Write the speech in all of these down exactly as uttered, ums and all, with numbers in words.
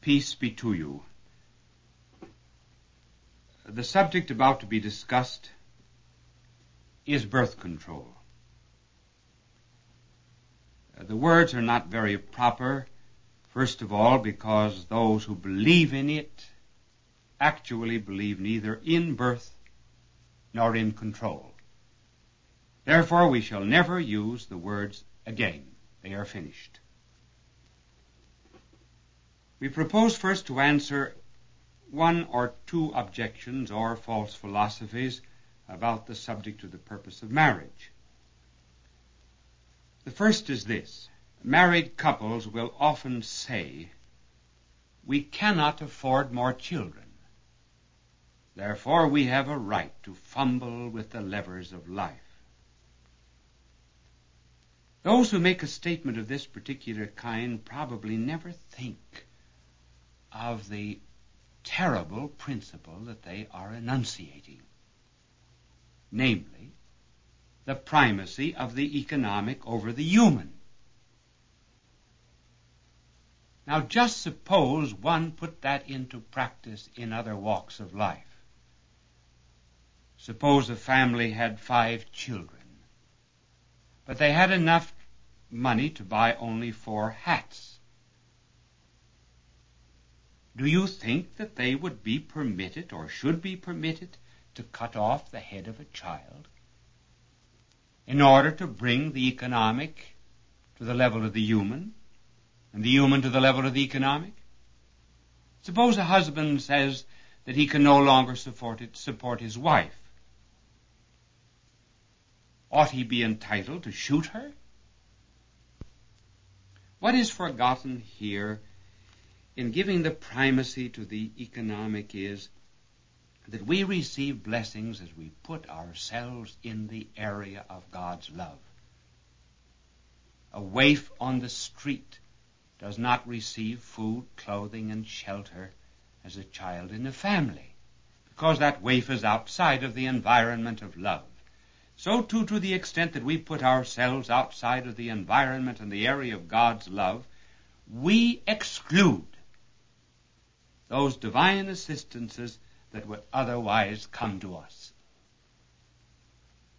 Peace be to you. The subject about to be discussed is birth control. The words are not very proper, first of all, because those who believe in it actually believe neither in birth nor in control. Therefore, we shall never use the words again. They are finished. We propose first to answer one or two objections or false philosophies about the subject of the purpose of marriage. The first is this. Married couples will often say, "We cannot afford more children. Therefore, we have a right to fumble with the levers of life." Those who make a statement of this particular kind probably never think of the terrible principle that they are enunciating, namely, the primacy of the economic over the human. Now, just suppose one put that into practice in other walks of life. Suppose a family had five children, but they had enough money to buy only four hats. Do you think that they would be permitted or should be permitted to cut off the head of a child in order to bring the economic to the level of the human and the human to the level of the economic? Suppose a husband says that he can no longer support it, support his wife. Ought he be entitled to shoot her? What is forgotten here in giving the primacy to the economic is that we receive blessings as we put ourselves in the area of God's love. A waif on the street does not receive food, clothing, and shelter as a child in a family, because that waif is outside of the environment of love. So too, to the extent that we put ourselves outside of the environment and the area of God's love, we exclude those divine assistances that would otherwise come to us.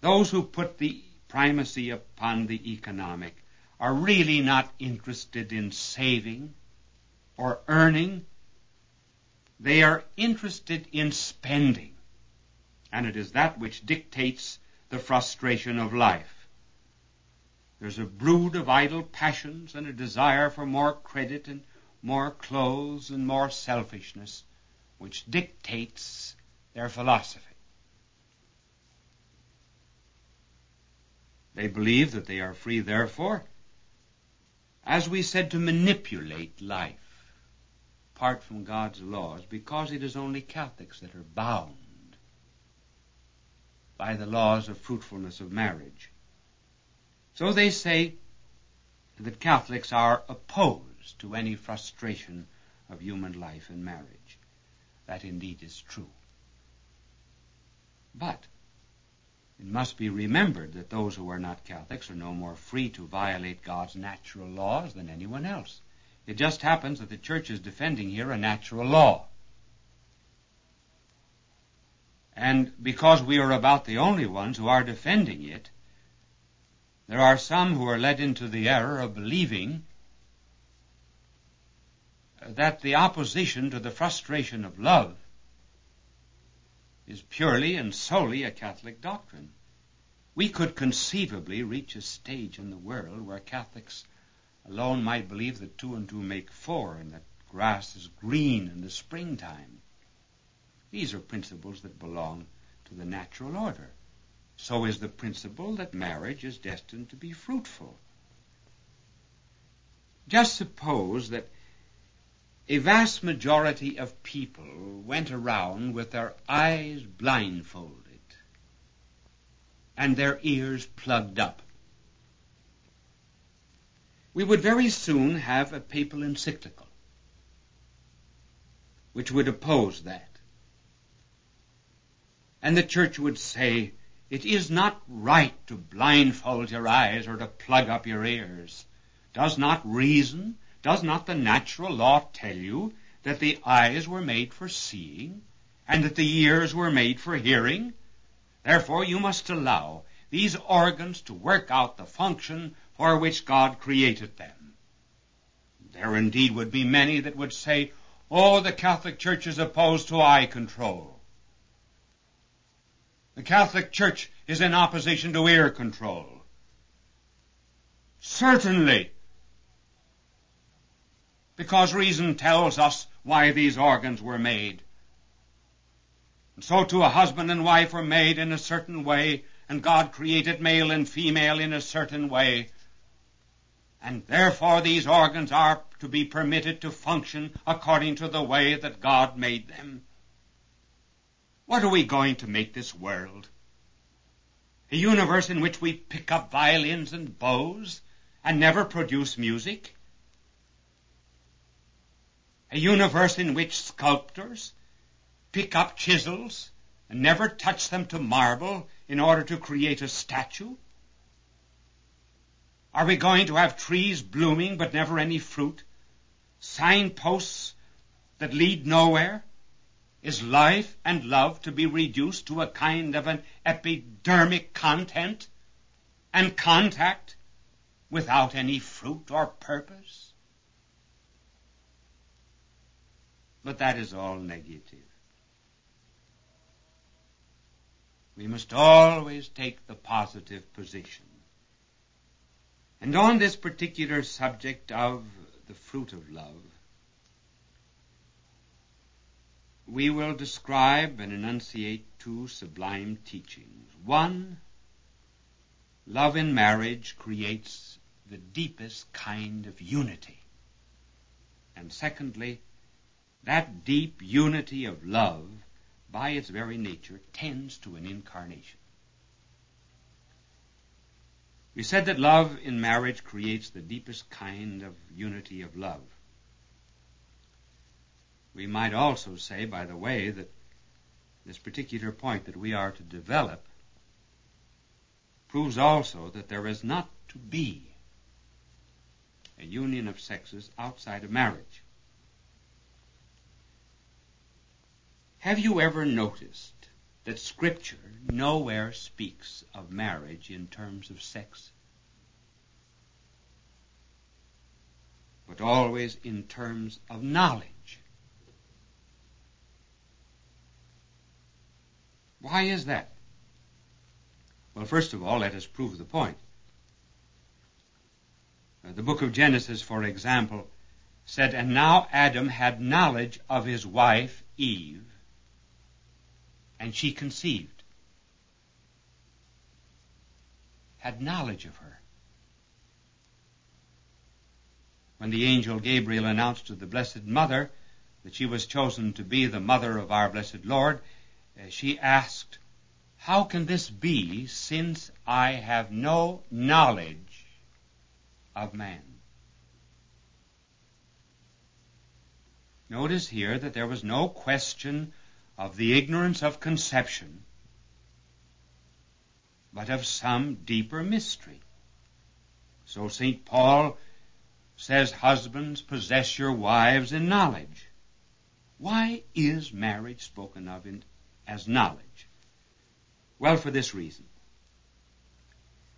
Those who put the primacy upon the economic are really not interested in saving or earning. They are interested in spending, and it is that which dictates the frustration of life. There's a brood of idle passions and a desire for more credit and more clothes and more selfishness, which dictates their philosophy. They believe that they are free, therefore, as we said, to manipulate life, apart from God's laws, because it is only Catholics that are bound by the laws of fruitfulness of marriage. So they say that Catholics are opposed to any frustration of human life and marriage. That indeed is true. But it must be remembered that those who are not Catholics are no more free to violate God's natural laws than anyone else. It just happens that the Church is defending here a natural law. And because we are about the only ones who are defending it, there are some who are led into the error of believing that the opposition to the frustration of love is purely and solely a Catholic doctrine. We could conceivably reach a stage in the world where Catholics alone might believe that two and two make four and that grass is green in the springtime. These are principles that belong to the natural order. So is the principle that marriage is destined to be fruitful. Just suppose that a vast majority of people went around with their eyes blindfolded and their ears plugged up. We would very soon have a papal encyclical which would oppose that. And the Church would say, "It is not right to blindfold your eyes or to plug up your ears. Does not reason Does not the natural law tell you that the eyes were made for seeing, and that the ears were made for hearing. Therefore, you must allow these organs to work out the function for which God created them. There indeed would be many that would say, "Oh, the Catholic Church is opposed to eye control. The Catholic Church is in opposition to ear control." Certainly, because reason tells us why these organs were made. And so too a husband and wife were made in a certain way, and God created male and female in a certain way. And therefore these organs are to be permitted to function according to the way that God made them. What are we going to make this world? A universe in which we pick up violins and bows and never produce music? A universe in which sculptors pick up chisels and never touch them to marble in order to create a statue? Are we going to have trees blooming but never any fruit? Signposts that lead nowhere? Is life and love to be reduced to a kind of an epidermic content and contact without any fruit or purpose? But that is all negative. We must always take the positive position. And on this particular subject of the fruit of love, we will describe and enunciate two sublime teachings. One, love in marriage creates the deepest kind of unity. And secondly, that deep unity of love, by its very nature, tends to an incarnation. We said that love in marriage creates the deepest kind of unity of love. We might also say, by the way, that this particular point that we are to develop proves also that there is not to be a union of sexes outside of marriage. Have you ever noticed that Scripture nowhere speaks of marriage in terms of sex, but always in terms of knowledge? Why is that? Well, first of all, let us prove the point. The book of Genesis, for example, said, "And now Adam had knowledge of his wife Eve, and she conceived." Had knowledge of her. When the angel Gabriel announced to the Blessed Mother that she was chosen to be the mother of our blessed Lord, she asked, "How can this be, since I have no knowledge of man?" Notice here that there was no question of the ignorance of conception, but of some deeper mystery. So Saint Paul says, "Husbands, possess your wives in knowledge." Why is marriage spoken of in as knowledge? Well, for this reason.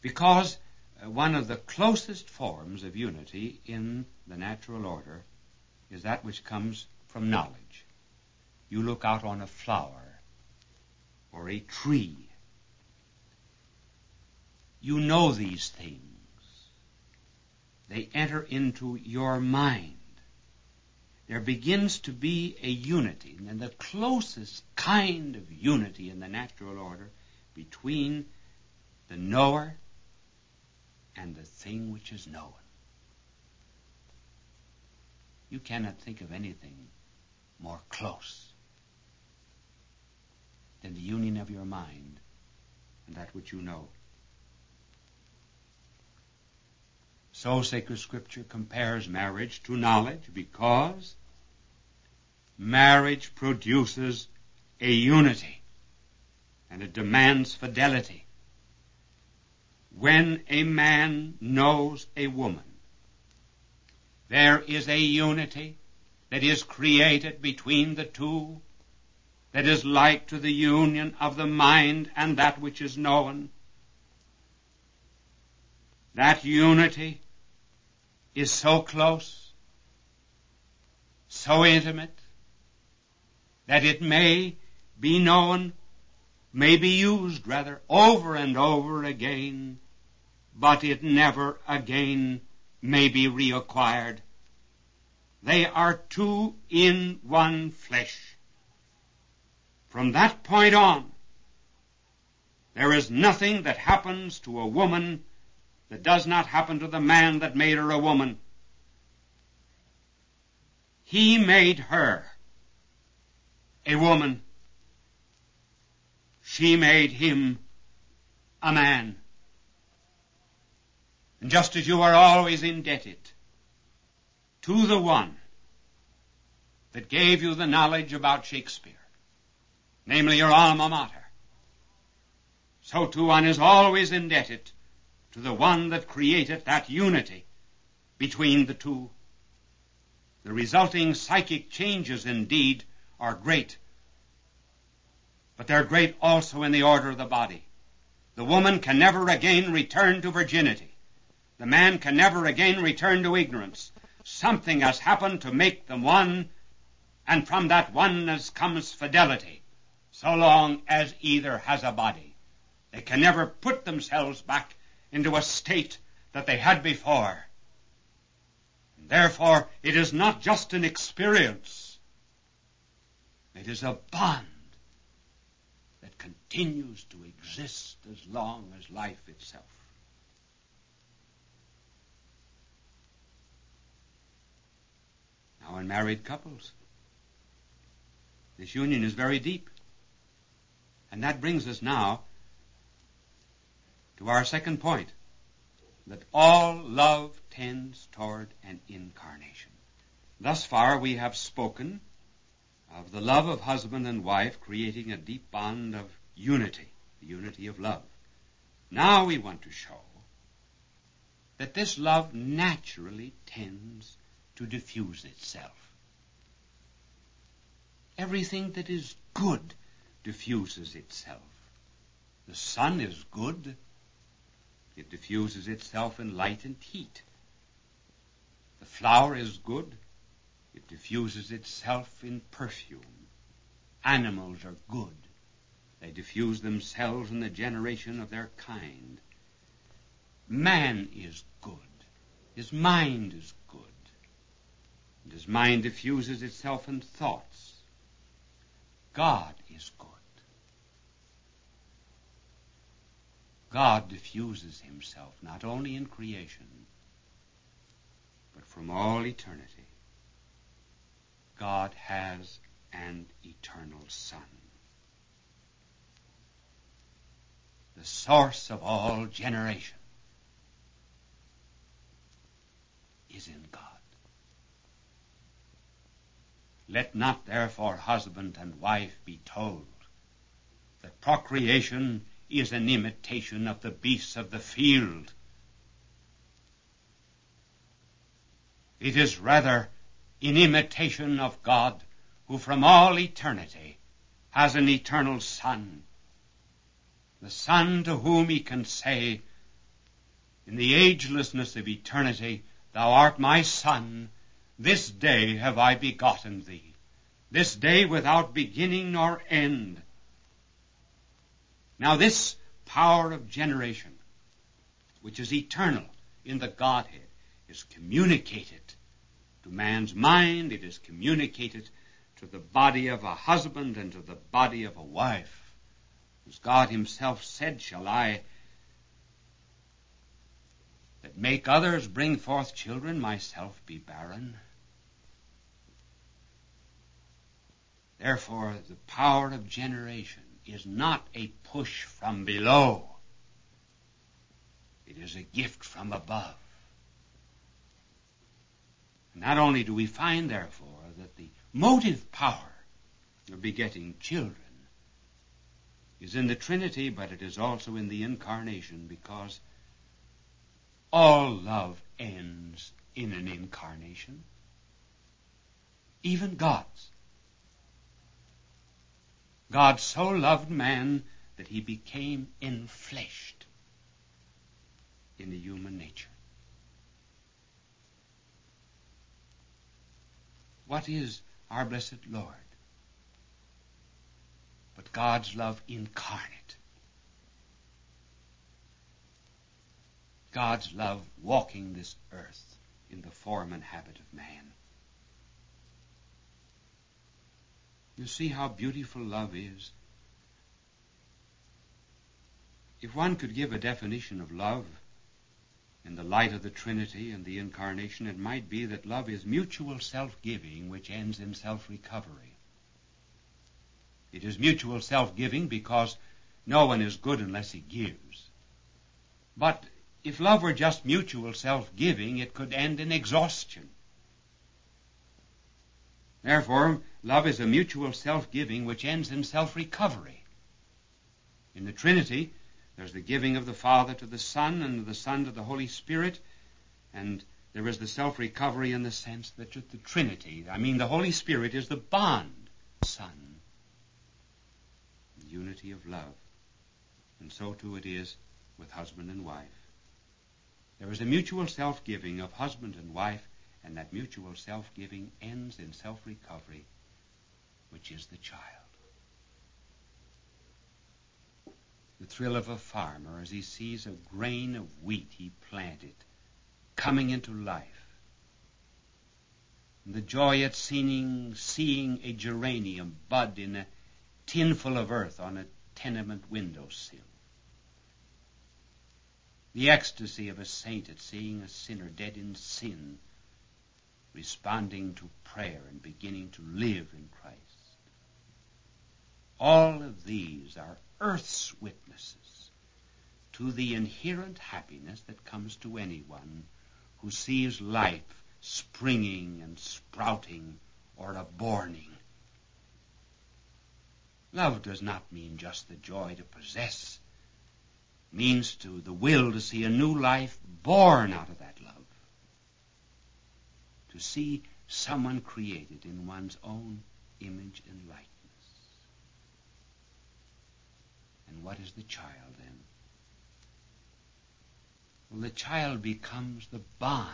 Because one of the closest forms of unity in the natural order is that which comes from knowledge. You look out on a flower or a tree. You know these things. They enter into your mind. There begins to be a unity, and the closest kind of unity in the natural order between the knower and the thing which is known. You cannot think of anything more close than the union of your mind and that which you know. So sacred Scripture compares marriage to knowledge, because marriage produces a unity and it demands fidelity. When a man knows a woman, there is a unity that is created between the two, that is like to the union of the mind and that which is known. That unity is so close, so intimate, that it may be known, may be used rather, over and over again, but it never again may be reacquired. They are two in one flesh. From that point on, there is nothing that happens to a woman that does not happen to the man that made her a woman. He made her a woman. She made him a man. And just as you are always indebted to the one that gave you the knowledge about Shakespeare, namely your alma mater, so too one is always indebted to the one that created that unity between the two. The resulting psychic changes indeed are great, but they're great also in the order of the body. The woman can never again return to virginity. The man can never again return to ignorance. Something has happened to make them one, and from that oneness comes fidelity, so long as either has a body. They can never put themselves back into a state that they had before. And therefore, it is not just an experience. It is a bond that continues to exist as long as life itself. Now, in married couples, this union is very deep. And that brings us now to our second point, that all love tends toward an incarnation. Thus far we have spoken of the love of husband and wife creating a deep bond of unity, the unity of love. Now we want to show that this love naturally tends to diffuse itself. Everything that is good diffuses itself. The sun is good. It diffuses itself in light and heat. The flower is good. It diffuses itself in perfume. Animals are good. They diffuse themselves in the generation of their kind. Man is good. His mind is good. And his mind diffuses itself in thoughts. God is good. God diffuses himself not only in creation, but from all eternity. God has an eternal Son. The source of all generation is in God. Let not therefore husband and wife be told that procreation is an imitation of the beasts of the field. It is rather an imitation of God, who from all eternity has an eternal Son, the Son to whom he can say, in the agelessness of eternity, "Thou art my Son, this day have I begotten thee," this day without beginning nor end. Now this power of generation, which is eternal in the Godhead, is communicated to man's mind. It is communicated to the body of a husband and to the body of a wife. As God himself said, "Shall I that make others bring forth children, myself be barren?" Therefore, the power of generation is not a push from below. It is a gift from above. Not only do we find, therefore, that the motive power of begetting children is in the Trinity, but it is also in the Incarnation, because all love ends in an incarnation. even God's. God so loved man that he became enfleshed in the human nature. What is our blessed Lord but God's love incarnate? God's love walking this earth in the form and habit of man. You see how beautiful love is. If one could give a definition of love in the light of the Trinity and the Incarnation, it might be that love is mutual self-giving which ends in self-recovery. It is mutual self-giving because no one is good unless he gives. But if love were just mutual self-giving, it could end in exhaustion. Therefore, love is a mutual self-giving which ends in self-recovery. In the Trinity, there's the giving of the Father to the Son and the Son to the Holy Spirit, and there is the self-recovery in the sense that the Trinity, I mean the Holy Spirit, is the bond of the Son. The unity of love. And so too it is with husband and wife. There is a mutual self-giving of husband and wife, and that mutual self-giving ends in self-recovery, which is the child. The thrill of a farmer as he sees a grain of wheat he planted coming into life. And the joy at seeing, seeing a geranium bud in a tin full of earth on a tenement windowsill. The ecstasy of a saint at seeing a sinner dead in sin, responding to prayer and beginning to live in Christ. All of these are earth's witnesses to the inherent happiness that comes to anyone who sees life springing and sprouting or aborning. Love does not mean just the joy to possess. It means to the will to see a new life born out of that love. To see someone created in one's own image and likeness. And what is the child then? Well, the child becomes the bond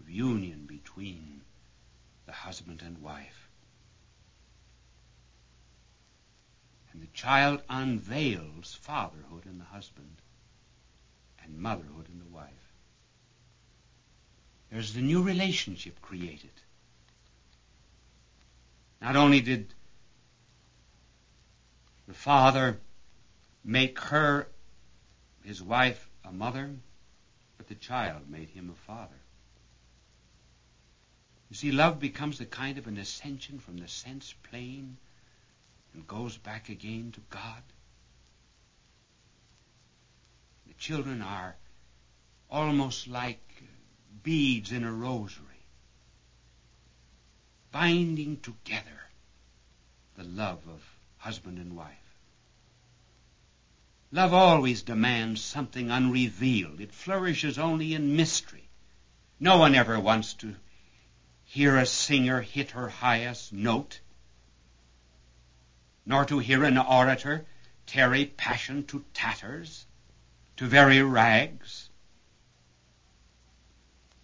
of union between the husband and wife. And the child unveils fatherhood in the husband and motherhood in the wife. There's the new relationship created. Not only did the father make her, his wife, a mother, but the child made him a father. You see, love becomes a kind of an ascension from the sense plane and goes back again to God. The children are almost like beads in a rosary, binding together the love of husband and wife. Love always demands something unrevealed. It flourishes only in mystery. No one ever wants to hear a singer hit her highest note, nor to hear an orator carry passion to tatters, to very rags.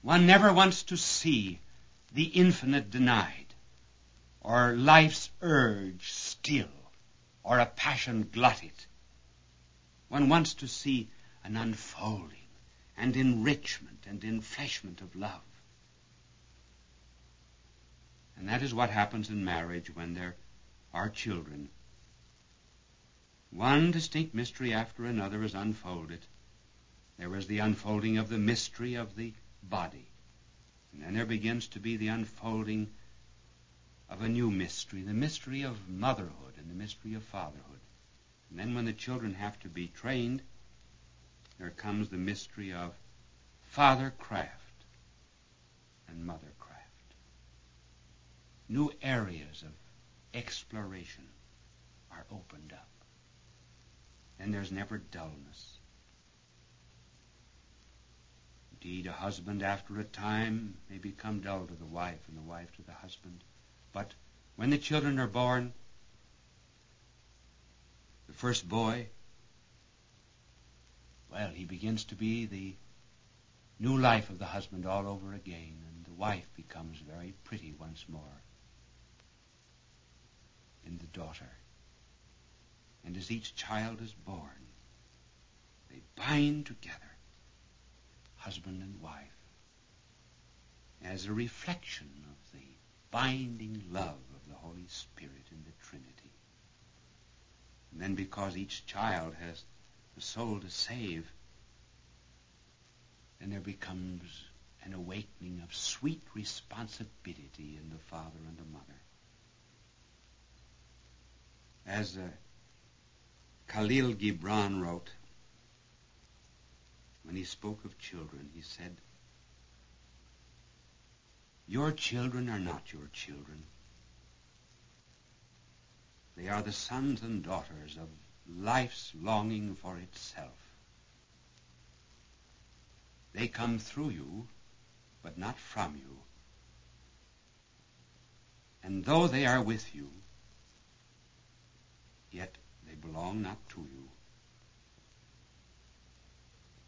One never wants to see the infinite denied, or life's urge still, or a passion glutted. One wants to see an unfolding and enrichment and enfleshment of love. And that is what happens in marriage when there are children. One distinct mystery after another is unfolded. There is the unfolding of the mystery of the body. And then there begins to be the unfolding of a new mystery, the mystery of motherhood and the mystery of fatherhood. And then when the children have to be trained, there comes the mystery of fathercraft and mothercraft. New areas of exploration are opened up. And there's never dullness. Indeed, a husband after a time may become dull to the wife, and the wife to the husband. But when the children are born, the first boy, well, he begins to be the new life of the husband all over again, and the wife becomes very pretty once more in the daughter. And as each child is born, they bind together, husband and wife, as a reflection of the binding love of the Holy Spirit in the Trinity. And then, because each child has the soul to save, then there becomes an awakening of sweet responsibility in the father and the mother. As uh, Khalil Gibran wrote, when he spoke of children, he said, "Your children are not your children. They are the sons and daughters of life's longing for itself. They come through you, but not from you. And though they are with you, yet they belong not to you.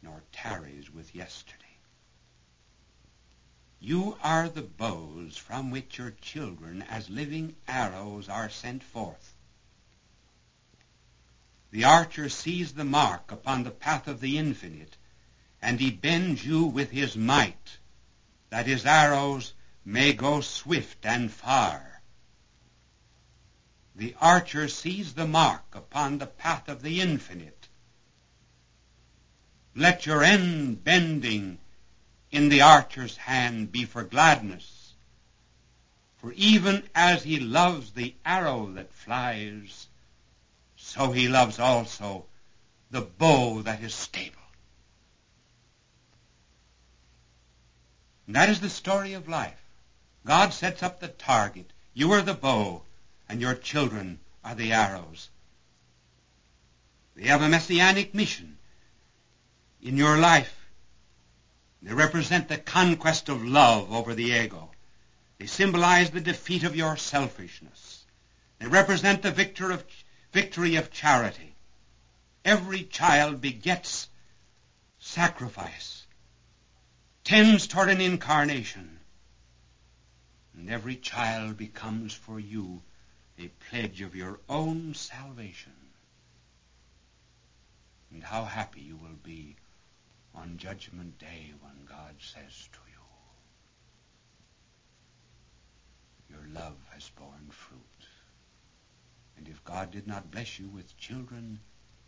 nor tarries with yesterday. You are the bows from which your children, as living arrows, are sent forth. The archer sees the mark upon the path of the infinite, and he bends you with his might, that his arrows may go swift and far. The archer sees the mark upon the path of the infinite. Let your end bending in the archer's hand be for gladness, for even as he loves the arrow that flies, so he loves also the bow that is stable." And that is the story of life. God sets up the target. You are the bow, and your children are the arrows. They have a messianic mission in your life. They represent the conquest of love over the ego. They symbolize the defeat of your selfishness. They represent the victor of, victory of charity. Every child begets sacrifice, tends toward an incarnation, and every child becomes for you a pledge of your own salvation. And how happy you will be on Judgment Day, when God says to you, "Your love has borne fruit." And if God did not bless you with children,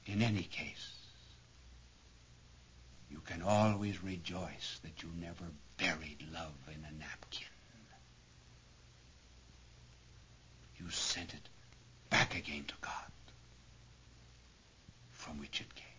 in any case, you can always rejoice that you never buried love in a napkin. You sent it back again to God, from which it came.